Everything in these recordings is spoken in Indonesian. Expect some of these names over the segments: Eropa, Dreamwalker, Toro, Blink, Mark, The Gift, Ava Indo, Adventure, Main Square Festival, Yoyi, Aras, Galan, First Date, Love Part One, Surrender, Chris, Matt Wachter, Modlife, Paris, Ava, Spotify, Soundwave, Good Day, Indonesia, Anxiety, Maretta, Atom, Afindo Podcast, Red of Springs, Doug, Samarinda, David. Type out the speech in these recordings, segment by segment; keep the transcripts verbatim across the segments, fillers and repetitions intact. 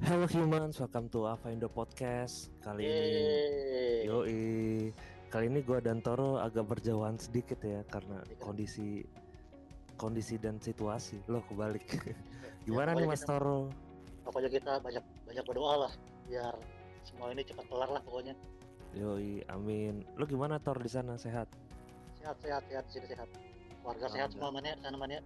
Hello humans, welcome to Afindo Podcast. Kali Yeay. ini Yoyi. Kali ini gue dan Toro agak berjauhan sedikit ya, karena kondisi kondisi dan situasi. Loh, kebalik. Gimana ya, nih Mas kita, Toro? Pokoknya kita banyak banyak berdoa lah biar semua ini cepat kelar lah pokoknya. Yoyi, amin. Lo gimana Tor di sana, sehat? Sehat, sehat, sehat, sini sehat. Keluarga sehat semua mana di sana mana?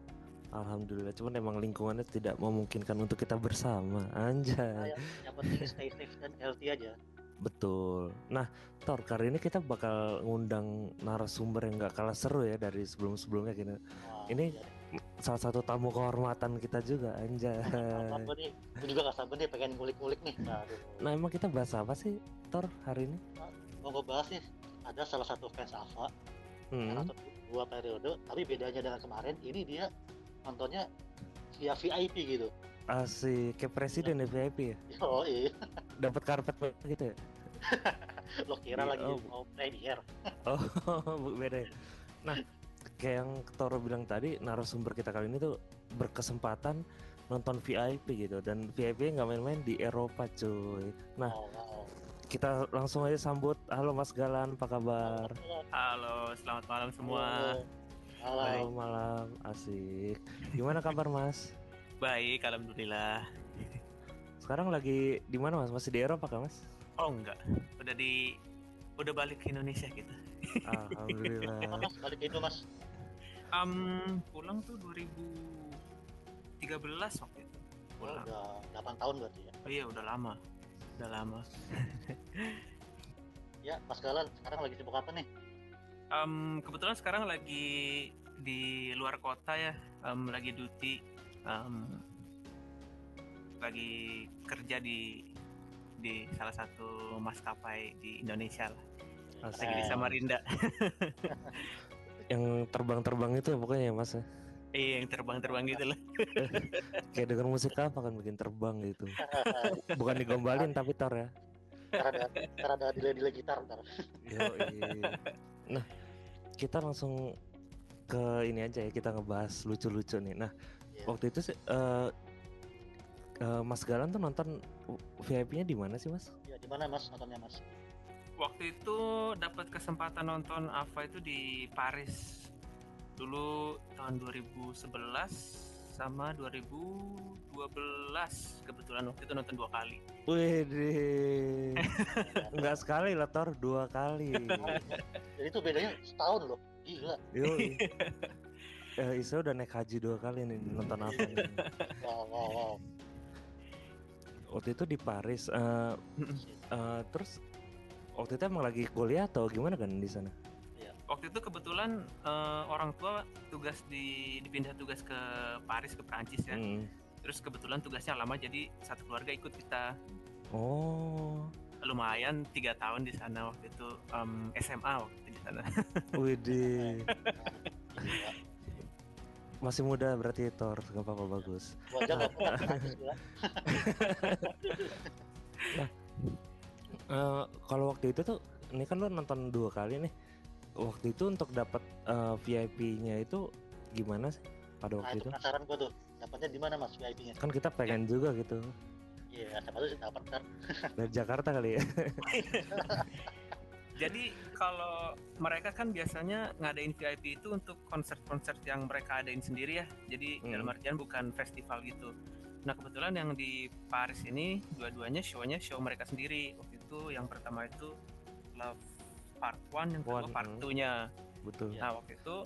Alhamdulillah, cuman emang lingkungannya tidak memungkinkan untuk kita bersama, anjay. Yang penting stay safe dan healthy aja. Betul. Nah, Tor, kali ini kita bakal ngundang narasumber yang gak kalah seru ya dari sebelum-sebelumnya gitu. Wah, ini jadi salah satu tamu kehormatan kita juga, anjay. Apa nih? Gue juga gak sabar nih, pengen ngulik-ngulik nih. Baru. Nah, emang kita bahas apa sih, Tor, hari ini? Mau gue bahas nih, ada salah satu fans Ava, hmm. salah satu dua periode, tapi bedanya dengan kemarin, ini dia nontonnya via V I P gitu. Asik, kayak presiden ya, V I P ya? Oh iya. Dapat karpet gitu ya? Lo kira lagi oh. mau premier. Oh, beda ya? Nah, kayak yang Toro bilang tadi, narasumber kita kali ini tuh berkesempatan nonton V I P gitu. Dan V I P-nya nggak main-main di Eropa cuy. Nah, oh, wow. kita langsung aja sambut. Halo Mas Galan, apa kabar? Halo, selamat malam semua. Halo. Halo, malam, asik. Gimana kabar Mas? Baik, alhamdulillah. Sekarang lagi di mana Mas? Masih di Eropa kah Mas? Oh enggak, udah di, udah balik ke Indonesia kita. Alhamdulillah. Kapan Mas balik ke Indo Mas? Um, pulang tuh dua ribu tiga belas waktu itu. Pulang. Oh, udah delapan tahun berarti ya? Oh iya, udah lama, udah lama. Ya, Mas Galan, sekarang lagi sibuk apa nih? Um, kebetulan sekarang lagi di luar kota ya, um, lagi duty, um, lagi kerja di di salah satu maskapai di Indonesia lah. Asik. Lagi di Samarinda. Yang terbang-terbang itu ya pokoknya ya Mas? Iya, yang terbang-terbang gitu lah. Kayak denger musik apa kan bikin terbang gitu. Bukan digombalin tapi tar ya. Ntar ada delay-delay gitar ntar. Yoi. Nah, kita langsung ke ini aja ya, kita ngebahas lucu-lucu nih. Nah, yeah. waktu itu uh, uh, Mas Galan tuh nonton V I P-nya di mana sih Mas? Ya, di mana Mas nontonnya Mas? Waktu itu dapat kesempatan nonton Ava itu di Paris dulu tahun dua ribu sebelas sama dua ribu dua belas, kebetulan waktu itu nonton dua kali. Wih, enggak sekali lah Tor, dua kali. Jadi itu bedanya setahun loh, gila. Yoi. eh, Isa udah naik haji dua kali nih nonton apa nih. Wow, wow, wow. Waktu itu di Paris, uh, uh, terus waktu itu emang lagi kuliah atau gimana kan di sana? Waktu itu kebetulan uh, orang tua tugas di dipindah tugas ke Paris ke Perancis ya. Hmm. Terus kebetulan tugasnya lama jadi satu keluarga ikut kita. Oh. Lumayan tiga tahun di sana waktu itu, um, S M A waktu itu di sana. Widih. Masih muda berarti Tor, enggak apa-apa bagus. Nah, uh, kalau waktu itu tuh ini kan lu nonton dua kali nih. Waktu itu untuk dapat uh, V I P-nya itu gimana sih pada nah, waktu itu? Nah, penasaran gua tuh. Dapatnya di mana Mas V I P-nya? Kan kita pengen ya. juga gitu. Iya, yeah, siapa tuh dapat kan. Dari Jakarta kali ya. Jadi kalau mereka kan biasanya ngadain V I P itu untuk konser-konser yang mereka adain sendiri ya. Jadi hmm. dalam artian bukan festival gitu. Nah, kebetulan yang di Paris ini dua-duanya show-nya show mereka sendiri. Waktu itu yang pertama itu Love Part One, yang kedua Part Two-nya. Betul. Nah waktu itu,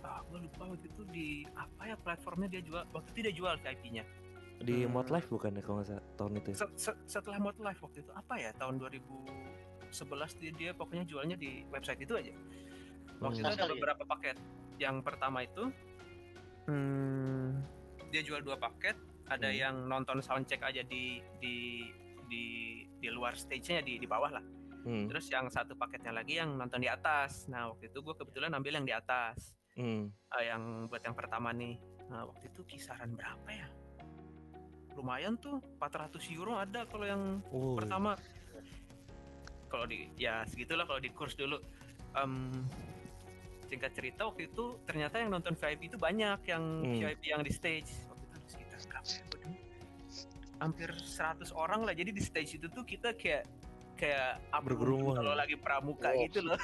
ah gue lupa waktu itu di apa ya platformnya dia jual. Waktu itu dia jual V I P-nya. Di hmm. Modlife bukan ya kalau nggak salah tahun itu. Setelah Modlife waktu itu apa ya tahun dua ribu sebelas dia, dia pokoknya jualnya di website itu aja. Waktu hmm. itu ada beberapa paket. Yang pertama itu hmm, dia jual dua paket. Ada hmm. yang nonton soundcheck aja di di di di luar stage-nya di di bawah lah. Hmm. Terus yang satu paketnya lagi yang nonton di atas. Nah waktu itu gue kebetulan ambil yang di atas. hmm. uh, Yang buat yang pertama nih. Nah waktu itu kisaran berapa ya? Lumayan tuh empat ratus euro ada kalau yang oh. pertama. Kalau di, ya segitulah kalau di kurs dulu. um, singkat cerita waktu itu ternyata yang nonton V I P itu banyak, yang hmm. V I P yang di stage waktu itu sekitar berapa? Hampir seratus orang lah. Jadi di stage itu tuh kita kayak kayak bergerumun kalau lagi pramuka wow. gitu loh.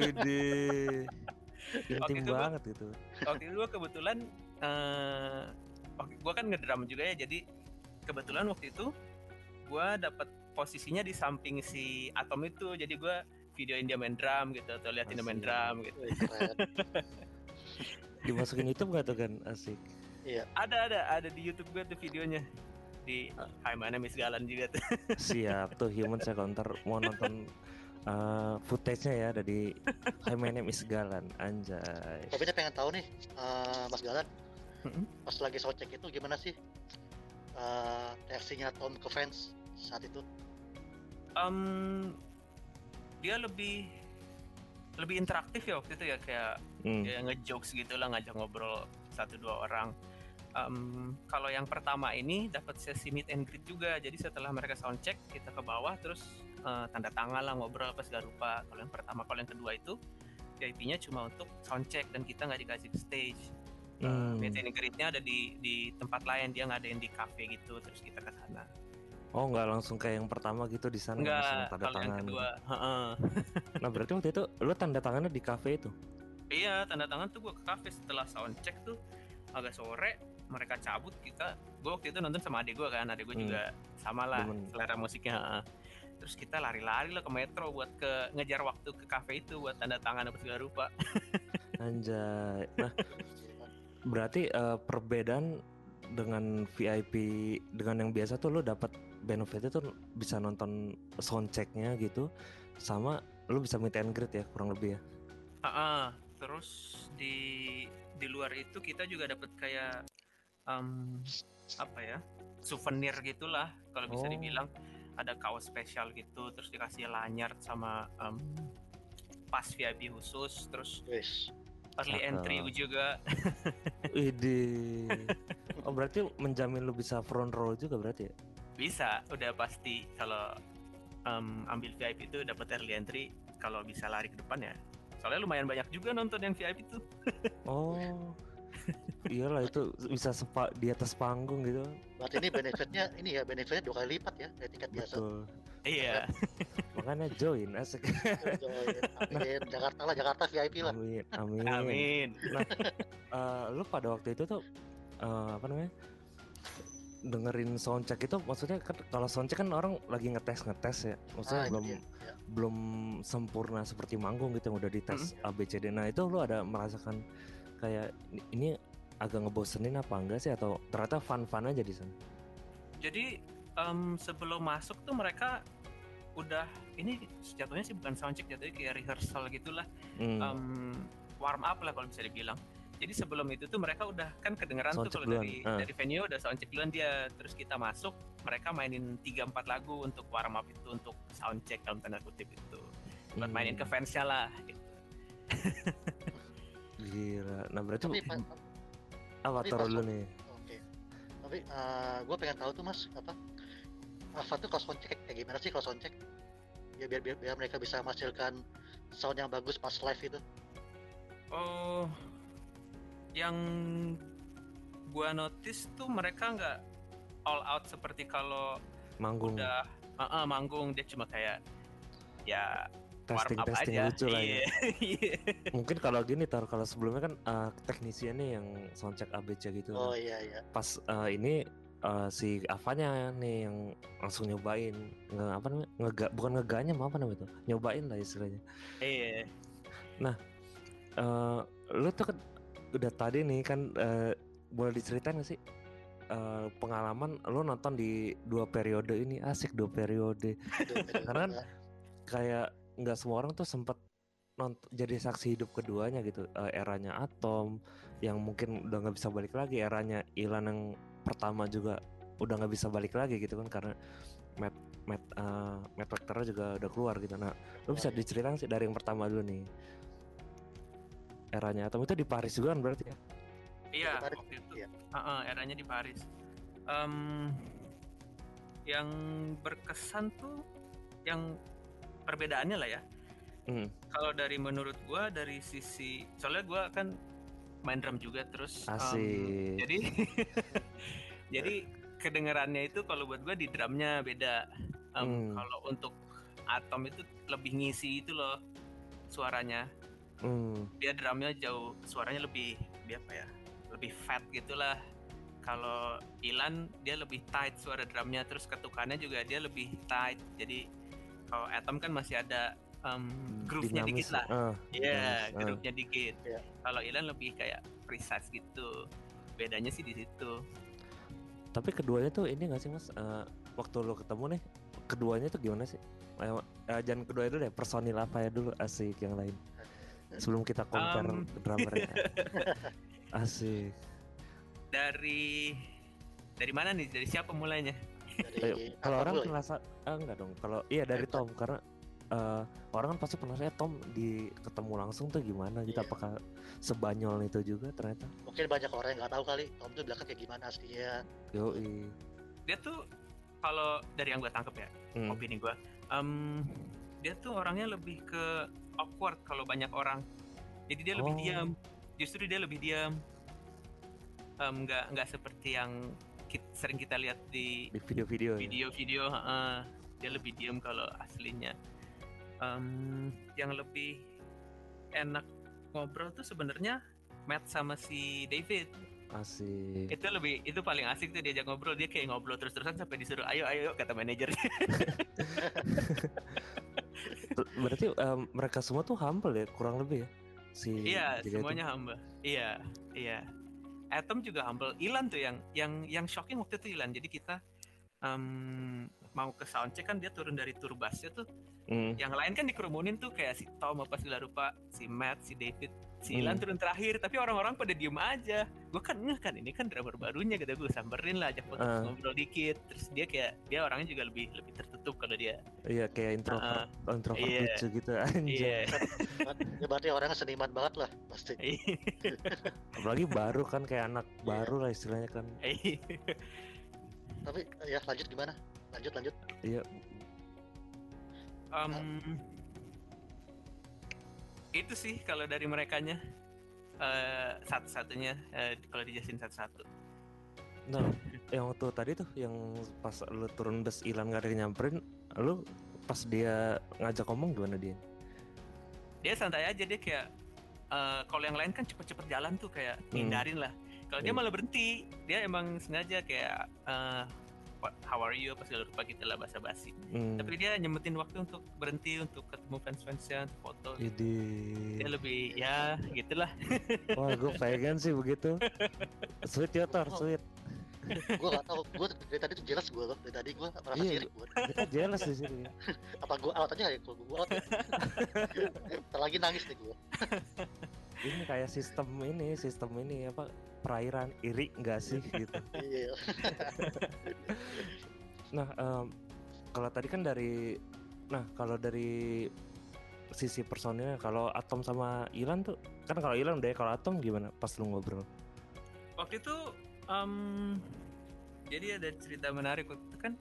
Widih. Genting banget gua, itu. Waktu itu gue kebetulan, uh, gue kan ngedrum juga ya, jadi kebetulan waktu itu gue dapat posisinya di samping si Atom itu, jadi gue videoin dia main drum gitu, atau liatin dia main drum gitu. Dimasukin YouTube nggak tuh kan, asik? Iya. Ada ada ada di YouTube gue tuh videonya. Di Hi, My Name Is Galan juga tuh. Siap tuh human, saya counter mau nonton uh, footage-nya ya ada di Hi, My Name Is Galan, anjay. Tapi saya pengen tahu nih uh, Mas Galan pas lagi soundcheck itu gimana sih uh, reaksinya Tom ke fans saat itu? Um, dia lebih lebih interaktif ya waktu itu ya, kayak hmm. ya, ngejokes gitu lah, ngajak ngobrol satu dua orang. Um, kalau yang pertama ini dapat sesi meet and greet juga, jadi setelah mereka soundcheck kita ke bawah terus uh, tanda tangan lah, ngobrol apa segala rupa. Kalau yang pertama, kalau yang kedua itu V I P-nya cuma untuk soundcheck dan kita nggak dikasih ke stage. hmm. Meet and greet-nya ada di di tempat lain, dia ngadain di cafe gitu, terus kita ke sana. Oh, nggak langsung kayak yang pertama gitu di sana langsung tanda tangan? Yang kedua. Nah berarti waktu itu lo tanda tangannya di cafe itu? Iya, tanda tangan tuh gue ke cafe setelah soundcheck tuh agak sore. Mereka cabut, kita, gue waktu itu nonton sama adik gue kan, adik gue juga hmm. sama lah selera musiknya. Terus kita lari-lari lah ke metro buat ke ngejar waktu ke kafe itu buat tanda tangan apa segala rupa. Anjay. Nah, berarti uh, perbedaan dengan V I P dengan yang biasa tuh lo dapat benefitnya tuh bisa nonton soundchecknya gitu, sama lo bisa meet and greet ya kurang lebih ya. Uh-uh. Terus di di luar itu kita juga dapat kayak Um, apa ya, souvenir gitulah kalau bisa dibilang. Oh. Ada kaos spesial gitu, terus dikasih lanyard sama um, pas V I P khusus, terus yes. early Saka. entry juga. Widih. Oh berarti menjamin lu bisa front row juga berarti ya? Bisa, udah pasti kalau um, ambil V I P itu dapat early entry kalau bisa lari ke depan ya. Soalnya lumayan banyak juga nonton yang V I P itu. Oh. Iyalah itu bisa sepa, di atas panggung gitu. Berarti ini benefitnya ini ya, benefitnya dua kali lipat ya dari tiket biasa. Betul. Iya. Makanya join asik. Join. Amin. Jakarta lah, Jakarta V I P lah. Amin. Amin. Amin. Nah, uh, lu pada waktu itu tuh uh, apa namanya? Dengerin soundcheck itu maksudnya kan, kalau soundcheck kan orang lagi ngetes-ngetes ya. Maksudnya ah, belum iya. belum sempurna seperti manggung gitu yang udah dites mm-hmm. A B C D. Nah, itu lu ada merasakan kayak ini agak ngebosenin apa enggak sih, atau ternyata fun-fun aja di sana? Jadi um, sebelum masuk tuh mereka udah ini jatuhnya sih bukan soundcheck, jatuhnya kayak rehearsal gitulah, hmm. um, warm up lah kalau bisa dibilang. Jadi sebelum itu tuh mereka udah kan kedengeran soundcheck tuh kalau dari uh. dari venue udah soundcheck duluan dia, terus kita masuk mereka mainin tiga empat lagu untuk warm up itu, untuk soundcheck dalam tanda kutip itu, buat hmm. mainin ke fansnya lah gitu. Gila. Nah berarti tapi, bu- pa- apa taruh dulu nih? Oke. Okay. Tapi uh, gue pengen tahu tuh mas apa? Ava tuh kalau soundcheck kayak gimana sih kalau soundcheck? Ya biar, biar biar mereka bisa menghasilkan sound yang bagus pas live itu. Oh, yang gue notice tuh mereka nggak all out seperti kalau manggung. Udah uh, uh, manggung dia cuma kayak ya. Testing-testing testing lucu lah ya. Yeah. Mungkin kalau gini taruh, kalau sebelumnya kan uh, teknisiannya yang soundcheck A B C gitu. Oh kan. iya iya. Pas uh, ini uh, si Avanya nih yang langsung nyobain nge, apa namanya? Nge, bukan ngeganya, apa namanya itu? Nyobain lah istilahnya. Iya. Yeah. Nah, uh, lu tuh kan udah tadi nih kan uh, boleh diceritain gak sih Uh, pengalaman lu nonton di dua periode ini? Asik, dua periode. Karena kan kayak nggak semua orang tuh sempat nont- jadi saksi hidup keduanya gitu. Uh, eranya Atom yang mungkin udah nggak bisa balik lagi, eranya Ilan yang pertama juga udah nggak bisa balik lagi gitu kan, karena Matt Matt uh, Matt Wachter juga udah keluar gitu. Nah, lu bisa diceritain sih dari yang pertama dulu nih, eranya Atom itu di Paris juga kan berarti ya? Iya, waktu itu ya. uh-uh, eranya di Paris. Um, yang berkesan tuh yang perbedaannya lah ya, Mm. Kalau dari menurut gue dari sisi, soalnya gue kan main drum juga terus. Asik. Um, jadi jadi kedengarannya itu kalau buat gue di drumnya beda. Um, mm. Kalau untuk Atom itu lebih ngisi itu loh suaranya. Mm. Dia drumnya jauh, suaranya lebih, dia apa ya? Lebih fat gitulah. Kalau Ilan dia lebih tight suara drumnya, terus ketukannya juga dia lebih tight. Jadi kalau Atom kan masih ada um, groove-nya dikit lah. Iya, uh, yeah, uh. groove-nya dikit. Yeah. Kalau Ilan lebih kayak precise gitu. Bedanya sih di situ. Tapi keduanya tuh ini nggak sih mas? Uh, waktu lo ketemu nih, keduanya tuh gimana sih? Uh, uh, jangan keduanya dulu deh, personil apa ya dulu asik yang lain. Sebelum kita compare um. drummernya. Asik. Dari dari mana nih? Dari siapa mulainya? Dari kalau orang mulai? Ngerasa ah, enggak dong. Kalau iya dari Tom karena uh, orang kan pasti penasaran Tom di ketemu langsung tuh gimana gitu, yeah. Apakah sebanyol itu juga ternyata? Mungkin banyak orang yang enggak tahu kali Tom tuh belakang kayak gimana aslinya. Yoyi. Dia tuh kalau dari yang gue tangkep ya, hmm. opini gue, um, dia tuh orangnya lebih ke awkward kalau banyak orang. Jadi dia lebih oh. diam. Justru dia lebih diam. Um, nggak nggak seperti yang kita, sering kita lihat di, di video-video video-video ya? uh, Dia lebih diem kalau aslinya. Um, yang lebih enak ngobrol tuh sebenarnya Matt sama si David. Asik. Itu lebih itu paling asik tuh diajak ngobrol, dia kayak ngobrol terus-terusan sampai disuruh ayo ayo kata manajernya. Berarti um, mereka semua tuh humble ya, kurang lebih ya si iya semuanya itu. Humble iya iya Atom juga humble. Ilan tuh yang yang yang shocking waktu itu Ilan. Jadi kita um, mau ke soundcheck kan dia turun dari tour busnya tuh. Mm. Yang lain kan dikerumunin tuh kayak si Tom apa segala rupa, si Matt, si David, si Ilan mm. turun terakhir. Tapi orang-orang pada diem aja. Gue kan ngeh kan ini kan drummer barunya gitu, gue samperin lah, ajak uh. ngobrol dikit. Terus dia kayak dia orangnya juga lebih lebih tertutup kalau dia. Iya kayak introvert, uh, introvert yeah. lucu gitu anjir. Iya. Berarti orangnya seniman banget lah pasti. Apalagi baru kan kayak anak yeah. baru lah istilahnya kan. Tapi ya lanjut gimana? Lanjut lanjut. Iya. Um, itu sih kalau dari merekanya uh, satu-satunya uh, kalau dijelasin satu-satu. Nah, yang waktu tadi tuh yang pas lu turun bus Ilan gak ada nyamperin, lu pas dia ngajak ngomong gimana dia? Dia santai aja, dia kayak uh, kalau yang lain kan cepet-cepet jalan tuh kayak hindarin hmm. lah. Kalau dia malah berhenti, dia emang sengaja kayak uh, how are you apa segala rupa gitu lah basa-basi. Hmm. Tapi dia nyemetin waktu untuk berhenti untuk ketemu fans-fansnya, untuk foto. Jadi dia lebih ya gitulah. Wah, gue pengen sih begitu. Sweet ya Tor, sweet. Gue nggak tahu, gue dari tadi tuh jelas gue loh, dari tadi gue merasa sirik gue. Kita jelas di sini. Apa gue out aja ya? Gue out. Ntar lagi nangis nih gue. Ini kayak sistem ini, sistem ini apa perairan iri nggak sih gitu. Nah, um, kalau tadi kan dari, nah kalau dari sisi personilnya, kalau Atom sama Ilan tuh, kan kalau Ilan udah ya, kalau Atom gimana pas lu ngobrol? Waktu itu, um, jadi ada cerita menarik waktu itu kan,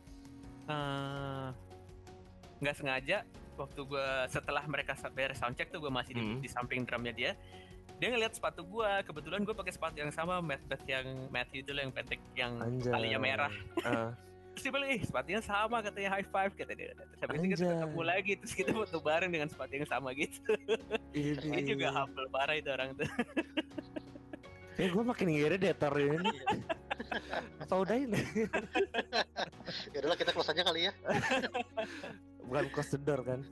nggak uh, sengaja waktu gue setelah mereka beres soundcheck tuh gue masih hmm. di, di samping drumnya dia. Dia ngeliat sepatu gue, kebetulan gue pakai sepatu yang sama, Matt yang Matthew itu yang pendek, yang talinya merah. Uh. Terus dia bilang, eh sepatunya sama, katanya high five, kata dia. Terus habis itu kita ketemu lagi, terus kita foto bareng dengan sepatu yang sama gitu. Ini dia juga humble parah itu orang tuh. Eh gue makin ngiri deh Tor ini. Atau udahin. Ya udahlah kita close aja kali ya. Bukan close the door kan.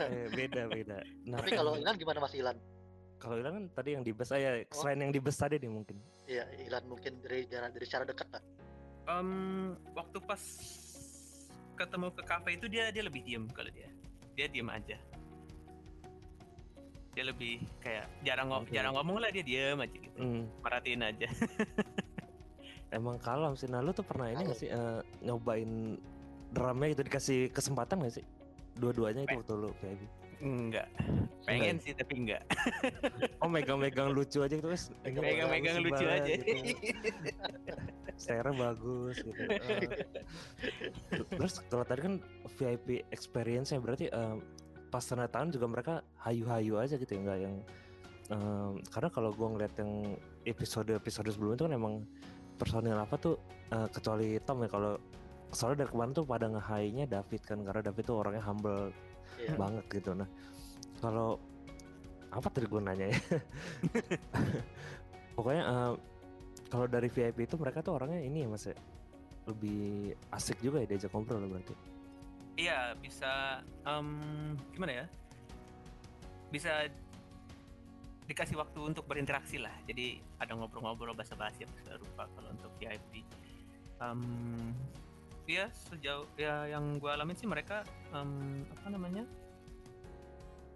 Eh, beda-beda. Nah, tapi kalau Ilan gimana Mas Ilan? Kalau Ilan kan tadi yang di bus aja, selain oh. yang di bus tadi nih mungkin. Iya, Ilan mungkin dari jarak dari secara dekat lah. Um, waktu pas ketemu ke kafe itu dia dia lebih diem kalau dia, dia diem aja. Dia lebih kayak jarang okay. jarang ngomong lah, dia diem aja gitu, mm. perhatiin aja. Emang kalem sih. Nah, lu tuh pernah ini nggak sih uh, nyobain drumnya gitu, dikasih kesempatan nggak sih? Dua-duanya itu waktu lu kayak gitu. Enggak. Pengen enggak. Sih tapi enggak. Oh megang-megang lucu aja gitu guys. Megang-megang lucu aja. Gitu. Stare bagus gitu. Uh. Terus kalau tadi kan V I P experience-nya berarti uh, pas tanda tangan juga mereka hayu-hayu aja gitu ya, nggak yang um, karena kalau gue ngeliat yang episode-episode sebelumnya itu kan emang personil apa tuh uh, kecuali Tom ya, kalau soalnya dari kemarin tuh pada nge-high-nya David kan, karena David tuh orangnya humble yeah. banget gitu. Nah kalau apa tadi gue nanya ya pokoknya uh, kalau dari V I P itu mereka tuh orangnya ini ya mas ya, lebih asik juga ya diajak ngobrol berarti. Iya bisa um, gimana ya, bisa dikasih waktu untuk berinteraksi lah, jadi ada ngobrol-ngobrol basa-basi yang rupa kalau untuk V I P. um, ya sejauh ya yang gue alamin sih mereka um, apa namanya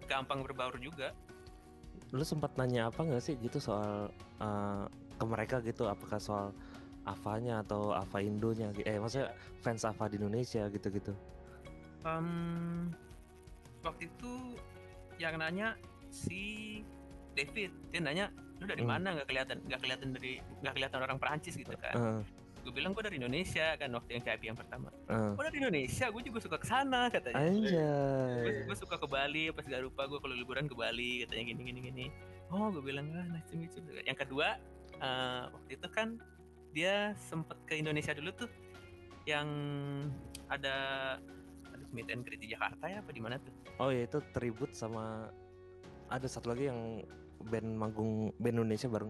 gampang berbaur juga. Lu sempat nanya apa nggak sih gitu soal uh, ke mereka gitu, apakah soal Avanya atau Ava Indonya, eh maksudnya fans Ava di Indonesia gitu-gitu? Um, waktu itu yang nanya si David, dia nanya lu dari hmm. mana, nggak kelihatan nggak kelihatan dari nggak kelihatan orang Perancis gitu kan? Uh. Gue bilang gue dari Indonesia kan waktu yang K I P yang pertama. Uh. Gue dari Indonesia, gue juga suka kesana katanya. Anjay. Gue suka ke Bali, pas gak lupa gue kalau liburan ke Bali katanya gini gini gini. Oh gue bilang ah nice to meet you. Yang kedua uh, waktu itu kan dia sempet ke Indonesia dulu tuh, yang ada aduh meet and greet di Jakarta ya apa di mana tuh? Oh ya itu tribute sama ada satu lagi yang band manggung band Indonesia bareng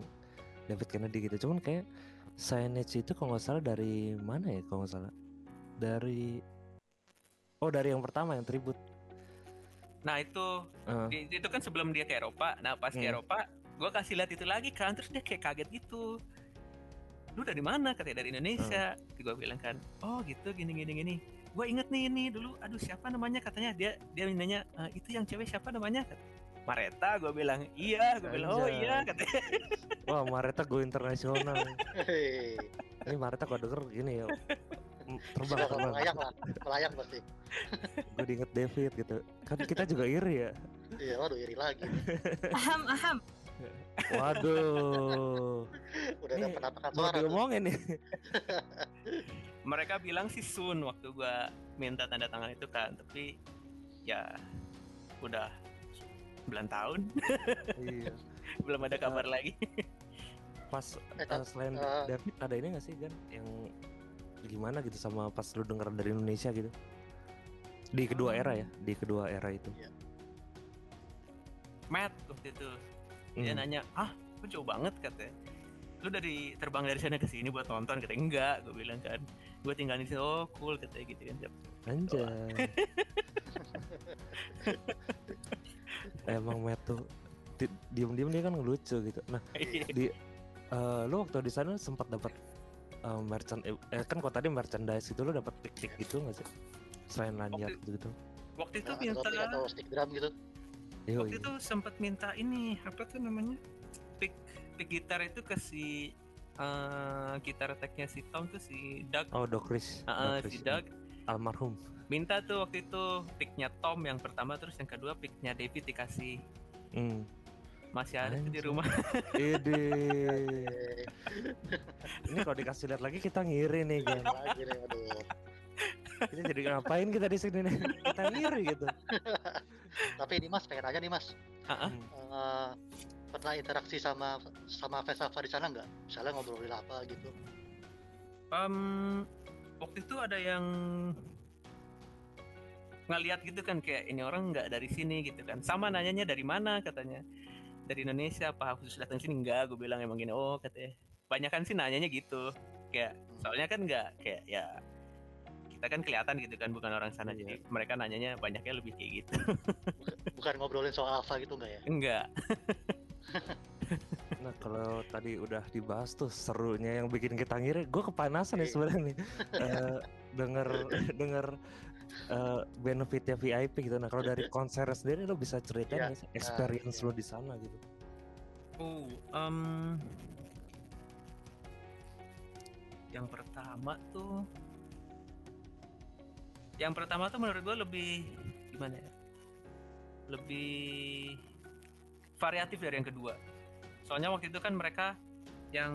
David Kennedy gitu. Cuman kayak Signage itu kalau nggak salah dari mana ya kalau nggak salah dari oh dari yang pertama yang tribut. Nah itu uh. di, itu kan sebelum dia ke Eropa. Nah pas hmm. ke Eropa gue kasih lihat itu lagi kan, terus dia kayak kaget gitu. Lu dari mana? Katanya dari Indonesia. hmm. Gue bilang kan oh gitu gini gini gini. Gue inget nih ini dulu aduh siapa namanya katanya, dia dia nanya e, itu yang cewek siapa namanya? Maretta, gue bilang iya, gue bilang oh iya katanya. Wah Maretta gue internasional. Ini Maretta gue denger gini ya, terbang terbang. Layak lah, layak pasti. Gue diinget David gitu, kan kita juga iri ya. Iya, waduh iri lagi. Aham aham. Waduh. Udah dapat apa kata orang? Ngomongin nih. Mereka bilang sih soon waktu gue minta tanda tangan itu kan, tapi ya udah sembilan tahun iya. Belum ada kabar uh, lagi. Pas eh, uh, selain uh, David ada ini nggak sih Gan yang gimana gitu sama pas lu denger dari Indonesia gitu di kedua um, era ya di kedua era itu? Iya. Matt waktu itu dia hmm. nanya ah lu jauh banget katanya, lu dari terbang dari sana ke sini buat nonton katanya. Enggak, gue bilang kan gue tinggal di sini. Oh cool katanya gitu kan. Anjay. Emang Matt tuh di, diem-diem dia kan ngelucu gitu. Nah, di uh, lu waktu di sana sempat dapat uh, merchant eh, kan kok tadi merchandise gitu, lu dapat tik-tik gitu nggak sih? Selain lanyard gitu. Waktu itu minta atau stick drum gitu. Waktu itu sempat minta ini apa tuh namanya? Pick pick gitar itu ke si uh, gitar attack-nya si Tom tuh si Doug. Oh, Doug Chris. Uh, Doug si Doug. Almarhum minta tuh waktu itu picknya Tom yang pertama, terus yang kedua picknya David dikasih. hmm. Masih ada di rumah. Ede. Ini kalau dikasih lihat lagi kita ngiri nih kan. Kita jadi ngapain kita di sini nih? Kita ngiri gitu. Tapi ini Mas pengen aja nih Mas. Uh-huh. Uh, pernah interaksi sama sama Vesava di sana nggak? Misalnya ngobrolin apa gitu? Um. Waktu itu ada yang ngeliat gitu kan, kayak ini orang nggak dari sini gitu kan. Sama nanyanya dari mana katanya, dari Indonesia apa khusus datang sini? Enggak, gue bilang emang gini. Oh katanya banyak kan sih nanyanya gitu, kayak soalnya kan nggak kayak ya kita kan kelihatan gitu kan bukan orang sana. Jadi mereka nanyanya banyaknya lebih kayak gitu. Bukan ngobrolin soal Alpha gitu nggak ya? Enggak. Nah kalau tadi udah dibahas tuh serunya yang bikin kita ngiri, gue kepanasan ya sebenarnya nih uh, denger denger uh, benefitnya V I P gitu. Nah kalau dari konser sendiri lo bisa ceritain ya, experience uh, lo di sana gitu? Oh, um, yang pertama tuh, yang pertama tuh menurut gue lebih gimana ya? Lebih variatif dari yang kedua. Soalnya waktu itu kan mereka yang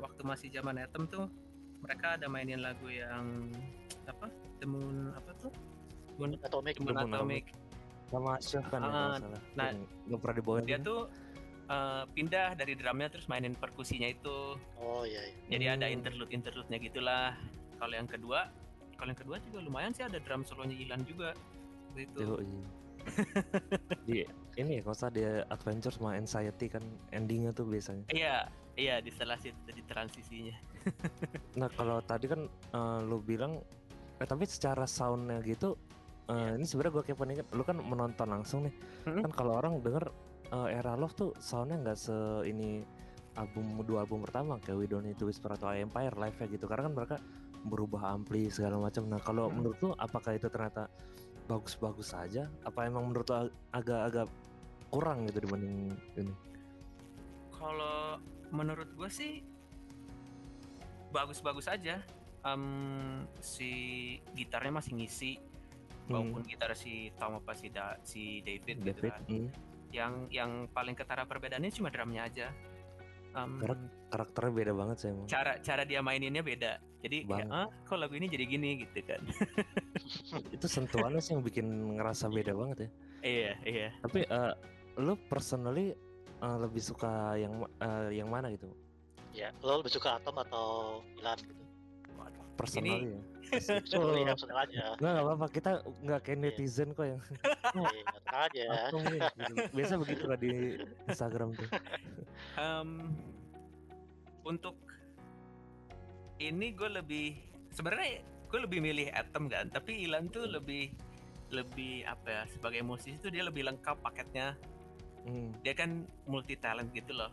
waktu masih zaman Atom tuh mereka ada mainin lagu yang apa? The Moon apa tuh? Moon Atomic. Moon Atomic. sama Chef kan ya, uh, salah. Nah, nggak pernah dibawain dia tuh uh, pindah dari drumnya terus mainin perkusinya itu. Oh iya. iya. Jadi hmm. ada interlude interlude-nya gitulah. Kalau yang kedua, kalau yang kedua juga lumayan sih, ada drum solonya Ilan juga gitu. Yo, iya. Di ini kalau dia adventure sama anxiety kan endingnya tuh biasanya. Iya, iya di setelah situ di transisinya. Nah kalau tadi kan uh, lu bilang, eh, tapi secara soundnya gitu, uh, yeah. ini sebenarnya gue kepo nih, lu kan menonton langsung nih, mm-hmm. kan kalau orang denger uh, Era Love tuh soundnya nggak se ini album dua album pertama kayak We Don't Need to Whisper atau Empire live nya gitu, karena kan mereka berubah ampli segala macam. Nah kalau mm-hmm. menurut lu apakah itu ternyata bagus-bagus saja, apa emang menurut lo agak-agak kurang gitu dibanding ini? Kalau menurut gue sih bagus-bagus aja. Um, si gitarnya masih ngisi, maupun hmm. gitar si Tom apa si, da, si David, David gitu kan. Hmm. Yang yang paling ketara perbedaannya cuma drumnya aja. Um, Karakternya beda banget sih emang. Cara cara dia maininnya beda. Jadi kayak, ah, kok lagu ini jadi gini gitu kan. Itu sentuhannya sih yang bikin ngerasa beda banget ya. Iya, iya. Tapi uh, lo personally uh, lebih suka yang uh, yang mana gitu? Ya, lo lebih suka Atom atau Ilan gitu? Waduh, personally ini... ya. Oh, ini maksud aja. Enggak apa-apa, kita enggak kayak netizen kok yang. Iya, aja. Biasa begitu lah di Instagram tuh. Um, untuk ini gue lebih, sebenarnya gue lebih milih Atom kan, tapi Ilan tuh lebih lebih apa ya, sebagai musisi tuh dia lebih lengkap paketnya. Hmm. Dia kan multi talent gitu loh.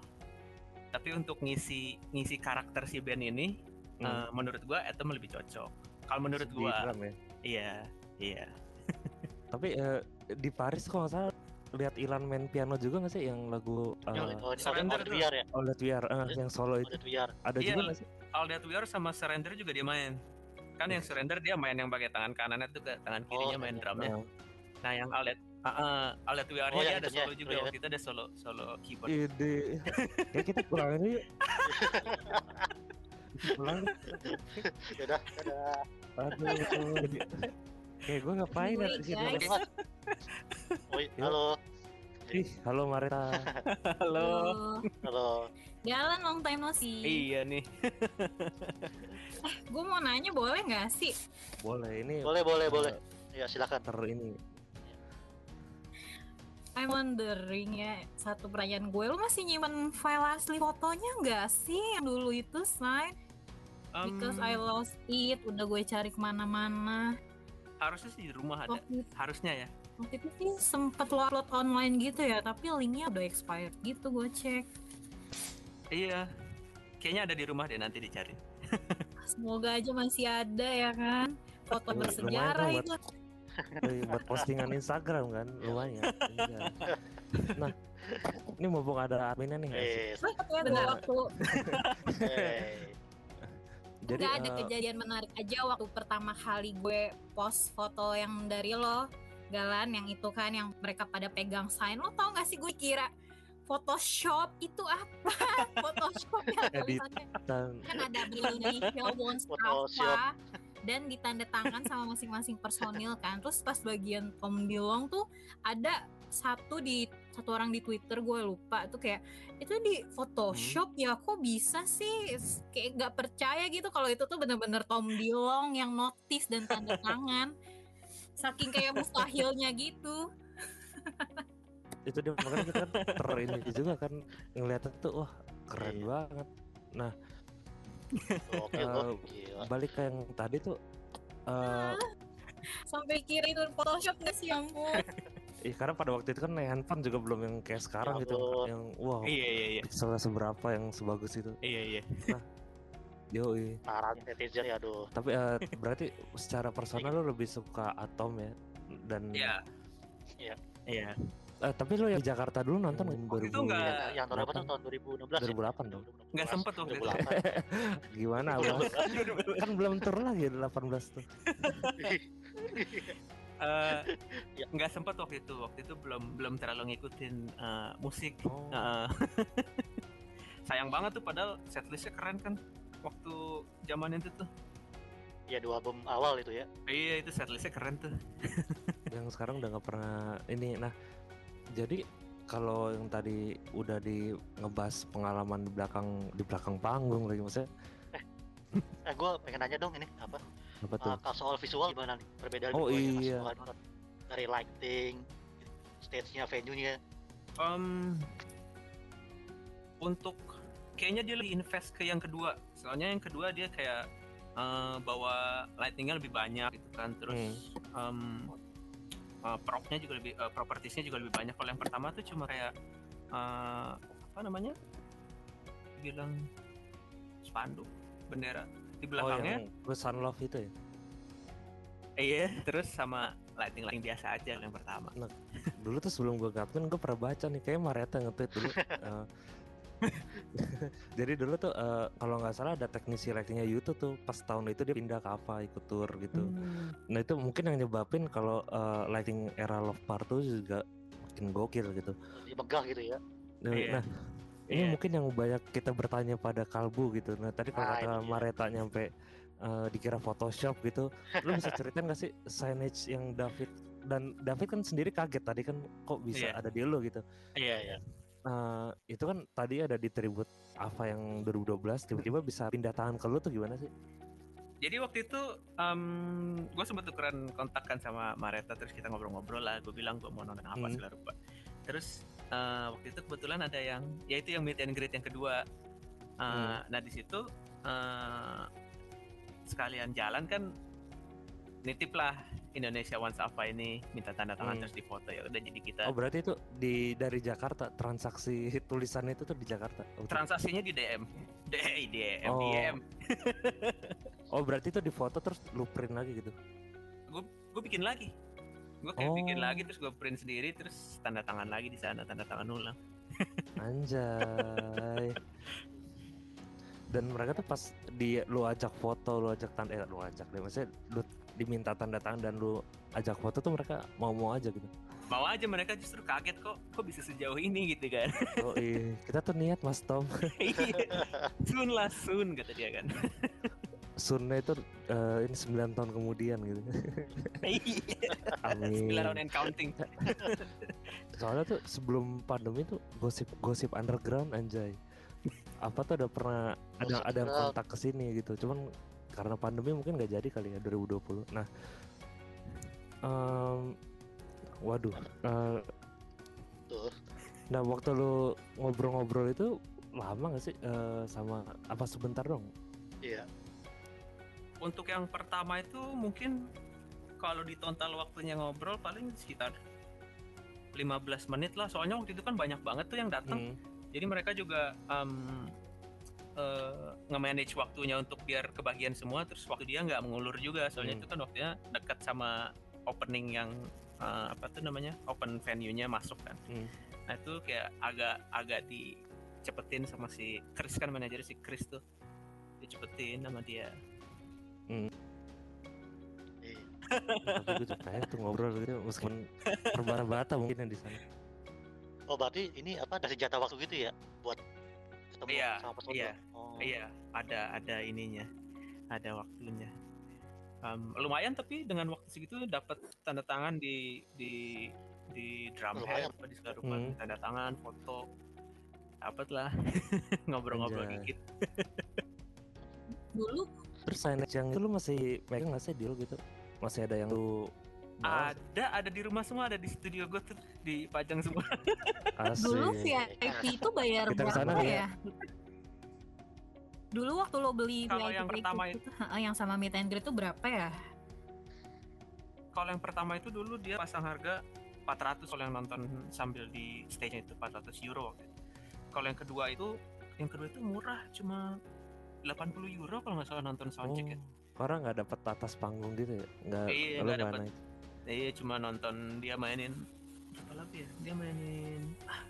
Tapi untuk ngisi ngisi karakter si band ini, hmm. uh, menurut gue Atom lebih cocok. Kalau menurut gue, ya? iya iya. Tapi uh, di Paris kalau nggak salah lihat Ilan main piano juga nggak sih yang lagu uh, Surrender All That We Are ya? All That We Are, uh, yang solo itu. Ada yeah. juga nggak sih? All That We Are sama Surrender juga dia main. Kan yang Surrender dia main yang pakai tangan kanannya tuh ke tangan kirinya oh, main drumnya. Oh. Nah, yang All That uh, All That We Are oh, dia ada solo ya, juga. Ya. Kita ada solo solo keyboard. Ide. Kayak kita pulang ini. Pulang. Ya udah, dadah. Aduh. Kayak gue ngapain di situ. Oi, halo. Ih, halo Maretta. Halo. Halo. Galan, long time no see. Iya nih. Eh, gue mau nanya boleh nggak sih? Boleh ini. Boleh, boleh, uh, boleh. Ya silakan. Ter ini. I'm wondering ya, satu pertanyaan gue, lu masih nyimpen file asli fotonya nggak sih yang dulu itu, Sly? Um, Because I lost it, udah gue cari kemana-mana. Harusnya sih di rumah ada. It. Harusnya ya. Waktu itu sih sempet lo upload online gitu ya, tapi linknya udah expired gitu, gue cek. Iya, kayaknya ada di rumah deh, nanti dicari. Semoga aja masih ada ya kan, foto bersejarah itu. Buat postingan Instagram kan, lumayan. Nah, ini mumpung ada adminnya nih. Gue katanya dengar waktu. Jadi, gak ada uh... kejadian menarik aja waktu pertama kali gue post foto yang dari lo. Galan yang itu kan yang mereka pada pegang sign, lo tau gak sih gue kira Photoshop itu apa? Photoshop ya tulisannya kan ada Indonesia, Wons apa, dan ditanda tangan sama masing-masing personil kan. Terus pas bagian Tom Dilong tuh ada satu di satu orang di Twitter gue lupa tuh kayak itu di Photoshop hmm. ya kok bisa sih, kayak gak percaya gitu kalau itu tuh bener-bener Tom Dilong yang notice dan tanda tangan. Saking kayak mustahilnya gitu. Itu dia, makanya kita kan terini juga kan ngeliatnya tuh wah keren banget. Nah oh, okay, uh, balik ke yang tadi tuh uh, sampai kiri itu Photoshop gak sih ampun. Iya karena pada waktu itu kan handphone juga belum yang kayak sekarang ya, gitu bro. Yang wow iya, iya, iya. Pixelnya seberapa yang sebagus itu. Iya iya nah, Yoyi. Parang netizen ya aduh. Tapi uh, berarti secara personal lo lebih suka Atom ya dan. Iya. Iya. Iya. Tapi lo yang di Jakarta dulu nonton hmm, waktu itu nggak? Yang tahun berapa tuh? Tahun dua ribu enam belas. dua ribu delapan dong. Nggak sempet tuh. Gimana? Kan belum turun lagi delapan belas tuh. Uh, ya. Nggak sempet waktu itu. Waktu itu belum belum terlalu ngikutin uh, musik. Oh. Uh, sayang banget tuh padahal setlistnya keren kan. Waktu zaman itu tuh ya dua album awal itu ya. Iya, itu setlistnya keren tuh. Yang sekarang udah nggak pernah ini. Nah, jadi kalau yang tadi udah di ngebahas pengalaman di belakang di belakang panggung lagi maksudnya. Eh, eh gue pengen nanya dong ini apa? Apa tuh? Uh, soal visual gimana nih? Perbedaan oh, iya. visual dari lighting, stage-nya, venue-nya. Um, untuk kayaknya dia lebih invest ke yang kedua. Soalnya yang kedua dia kayak uh, bawa lighting-nya lebih banyak gitu kan. Terus hmm. um, uh, prop-nya juga lebih uh, properties-nya juga lebih banyak. Kalau yang pertama tuh cuma kayak uh, apa namanya? Bilang spanduk, bendera di belakangnya. Oh, yang Sunlove itu ya? Iya, terus sama lighting-lighting biasa aja yang pertama. Nah, dulu tuh sebelum gue gabung, gue pernah baca nih, kayaknya Maretta nge-tweet dulu. uh, jadi dulu tuh, uh, kalau nggak salah ada teknisi lighting-nya YouTube tuh, pas tahun itu dia pindah ke Ava, ikut tour gitu. Hmm. Nah itu mungkin yang nyebabin kalau uh, lighting era Love Part One juga makin gokil gitu. Megah gitu ya? Nah, yeah. nah ini yeah. mungkin yang banyak kita bertanya pada kalbu gitu. Nah tadi kalau ah, kata Maretta iya. nyampe uh, dikira Photoshop gitu. Lu bisa ceritain gak sih signage yang David dan David kan sendiri kaget tadi kan kok bisa yeah. ada di lu gitu. Iya yeah, iya. Yeah. Uh, itu kan tadi ada di tribute Ava yang dua ribu dua belas tiba-tiba bisa pindah tangan ke lu tuh gimana sih? Jadi waktu itu um, gue sempet tukeran kontakkan sama Maretta terus kita ngobrol-ngobrol lah. Gue bilang gue mau nonton apa hmm. segala rupa. Terus uh, waktu itu kebetulan ada yang yaitu yang meet and greet yang kedua. Uh, hmm. Nah di situ uh, sekalian jalan kan nitip lah Indonesia Once Ava ini minta tanda tangan hmm. terus difoto ya udah jadi kita. Oh berarti itu di dari Jakarta transaksi tulisannya itu tuh di Jakarta. Oh, transaksinya di D M. D M, oh. D M. Oh berarti itu difoto terus lu print lagi gitu? Gue gue bikin lagi, gue kayak oh. bikin lagi terus gue print sendiri terus tanda tangan lagi di sana tanda tangan ulang. Anjay. Dan mereka tuh pas di lu ajak foto, lu ajak tanda, eh, lu ajak deh maksudnya lu diminta tanda tangan dan lu ajak foto tuh mereka mau-mau aja gitu. Mau aja mereka justru kaget kok, kok bisa sejauh ini gitu kan. Oh iya, kita tuh niat Mas Tom. Soon lah, soon kata dia kan. Soonnya itu uh, ini sembilan tahun kemudian gitu. Amin. sembilan tahun and counting. Soalnya tuh sebelum pandemi tuh gosip-gosip underground anjay. Apa tuh ada pernah ada ada kontak ke sini gitu. Cuman karena pandemi mungkin gak jadi kali ya dua ribu dua puluh. Nah, um, waduh. Uh, nah waktu lu ngobrol-ngobrol itu lama nggak sih uh, sama apa sebentar dong? Iya. Untuk yang pertama itu mungkin kalau ditontal waktunya ngobrol paling sekitar lima belas menit lah. Soalnya waktu itu kan banyak banget tuh yang datang. Hmm. Jadi mereka juga um, uh, nge-manage waktunya untuk biar kebagian semua. Terus waktu dia nggak mengulur juga. Soalnya hmm. itu kan waktunya dekat sama opening yang Uh, apa tuh namanya open venue-nya masuk kan, hmm. nah itu kayak agak agak dicepetin sama si Chris kan manajer si Chris tuh dicepetin sama dia. Hmm. Tapi gue juga kayak tuh ngobrol gitu meskipun terbata-bata mungkin yang di sana. Oh berarti ini apa dari jatah waktu gitu ya buat ketemu iya, sama personal? Iya, oh. iya ada ada ininya, ada waktunya. Um, lumayan tapi dengan waktu segitu dapat tanda tangan di di di drumhead apa di segala rupa hmm. tanda tangan foto dapat lah ngobrol-ngobrol dikit dulu. Terus signage yang itu lu masih megang nggak sih deal gitu masih ada yang lu ada ada di rumah semua ada di studio gue tuh dipajang semua. Dulu V I P itu bayar berapa ya? Dulu waktu lo beli V I P yang pertama itu, itu yang sama meet and greet itu berapa ya? Kalau yang pertama itu dulu dia pasang harga empat ratus kalau yang nonton hmm. sambil di stage-nya itu empat ratus euro waktu itu. Kalau yang kedua itu, yang kedua itu murah cuma delapan puluh euro kalau nggak salah nonton soundcheck oh, ya. Orang nggak dapat atas panggung gitu ya? Nggak, iya nggak dapat. Iya cuma nonton dia mainin apa lagi ya? Dia mainin ah,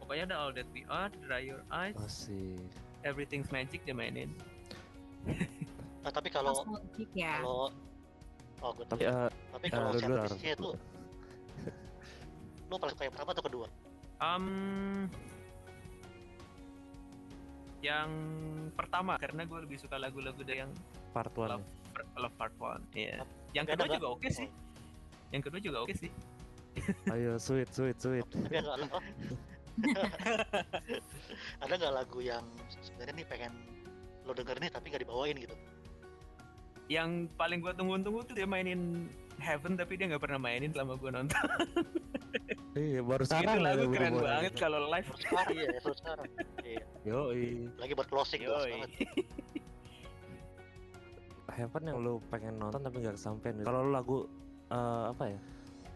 pokoknya ada All That We Are, Dry Your Eyes. Masih. Everything's Magic dia mainin. Nah, tapi kalau ya. kalau oh gue tapi, uh, tapi kalau uh, setlistnya itu lo paling suka yang pertama atau kedua? Um, yang pertama karena gue lebih suka lagu-lagu dari yang Part One. Love, love Part One. Iya. Yeah. Yang kedua juga oke okay sih. Yang kedua juga oke okay sih. Ayo sweet sweet sweet. Ada nggak lagu yang sebenarnya nih pengen lo denger nih tapi nggak dibawain gitu? Yang paling gue tunggu-tunggu tuh dia mainin Heaven tapi dia nggak pernah mainin selama gue nonton. Iya baru sekarang lah. Itu lagu keren banget kalau live. Iya terus sekarang. Yoi. Lagi buat closing tuh banget. Heaven yang lu pengen nonton tapi nggak kesampean. Kalau lu lagu uh, apa ya?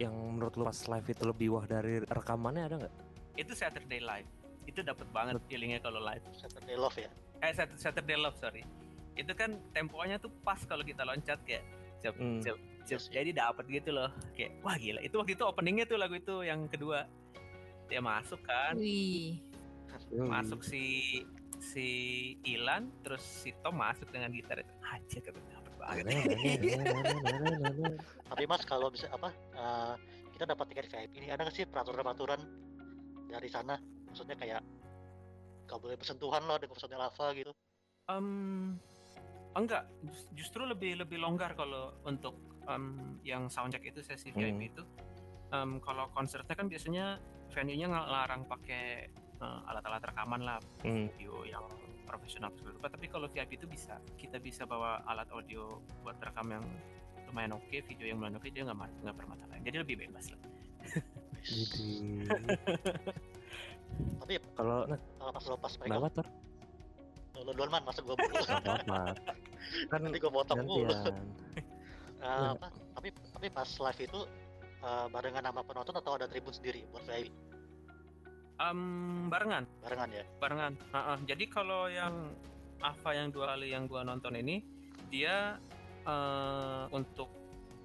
Yang menurut lu pas live itu lebih wah dari rekamannya ada nggak? Itu Saturday Live. Itu dapat banget feelingnya kalau live. Saturday Love ya? Eh Saturday Love sorry. Itu kan temponya tuh pas kalau kita loncat kayak. Siap, hmm. siap, siap. Jadi dapat gitu loh. Kayak wah gila. Itu waktu itu openingnya tuh lagu itu yang kedua. Dia masuk kan. Wih. Masuk si si Ilan terus si Tom masuk dengan gitar itu. Anjir dapat banget. Tapi Mas kalau bisa apa? Uh, kita dapat tiket V I P ini ada enggak sih peraturan-peraturan dari sana? Maksudnya kayak enggak boleh bersentuhan loh dengan pesawatnya lava gitu. Um, Enggak, justru lebih lebih longgar kalau untuk um, yang soundcheck itu sesi V I P hmm. itu. Um, kalau konsernya kan biasanya venue-nya ngelarang pakai uh, alat-alat rekaman lah, hmm. audio yang profesional segala. Tapi kalau V I P itu bisa, kita bisa bawa alat audio buat rekam yang lumayan oke, okay, video yang lumayan oke okay, dia nggak nggak permasalahan. Jadi lebih bebas lah. Jadi, tapi kalau kalau pas mereka lo duluan man, masa gue mulu kan nanti gue potong mulu uh, apa? tapi tapi pas live itu uh, barengan sama penonton atau ada tribun sendiri buat V I P? Um, barengan barengan ya? barengan, uh-uh. Jadi kalau yang Ava yang dua kali yang gue nonton ini dia uh, untuk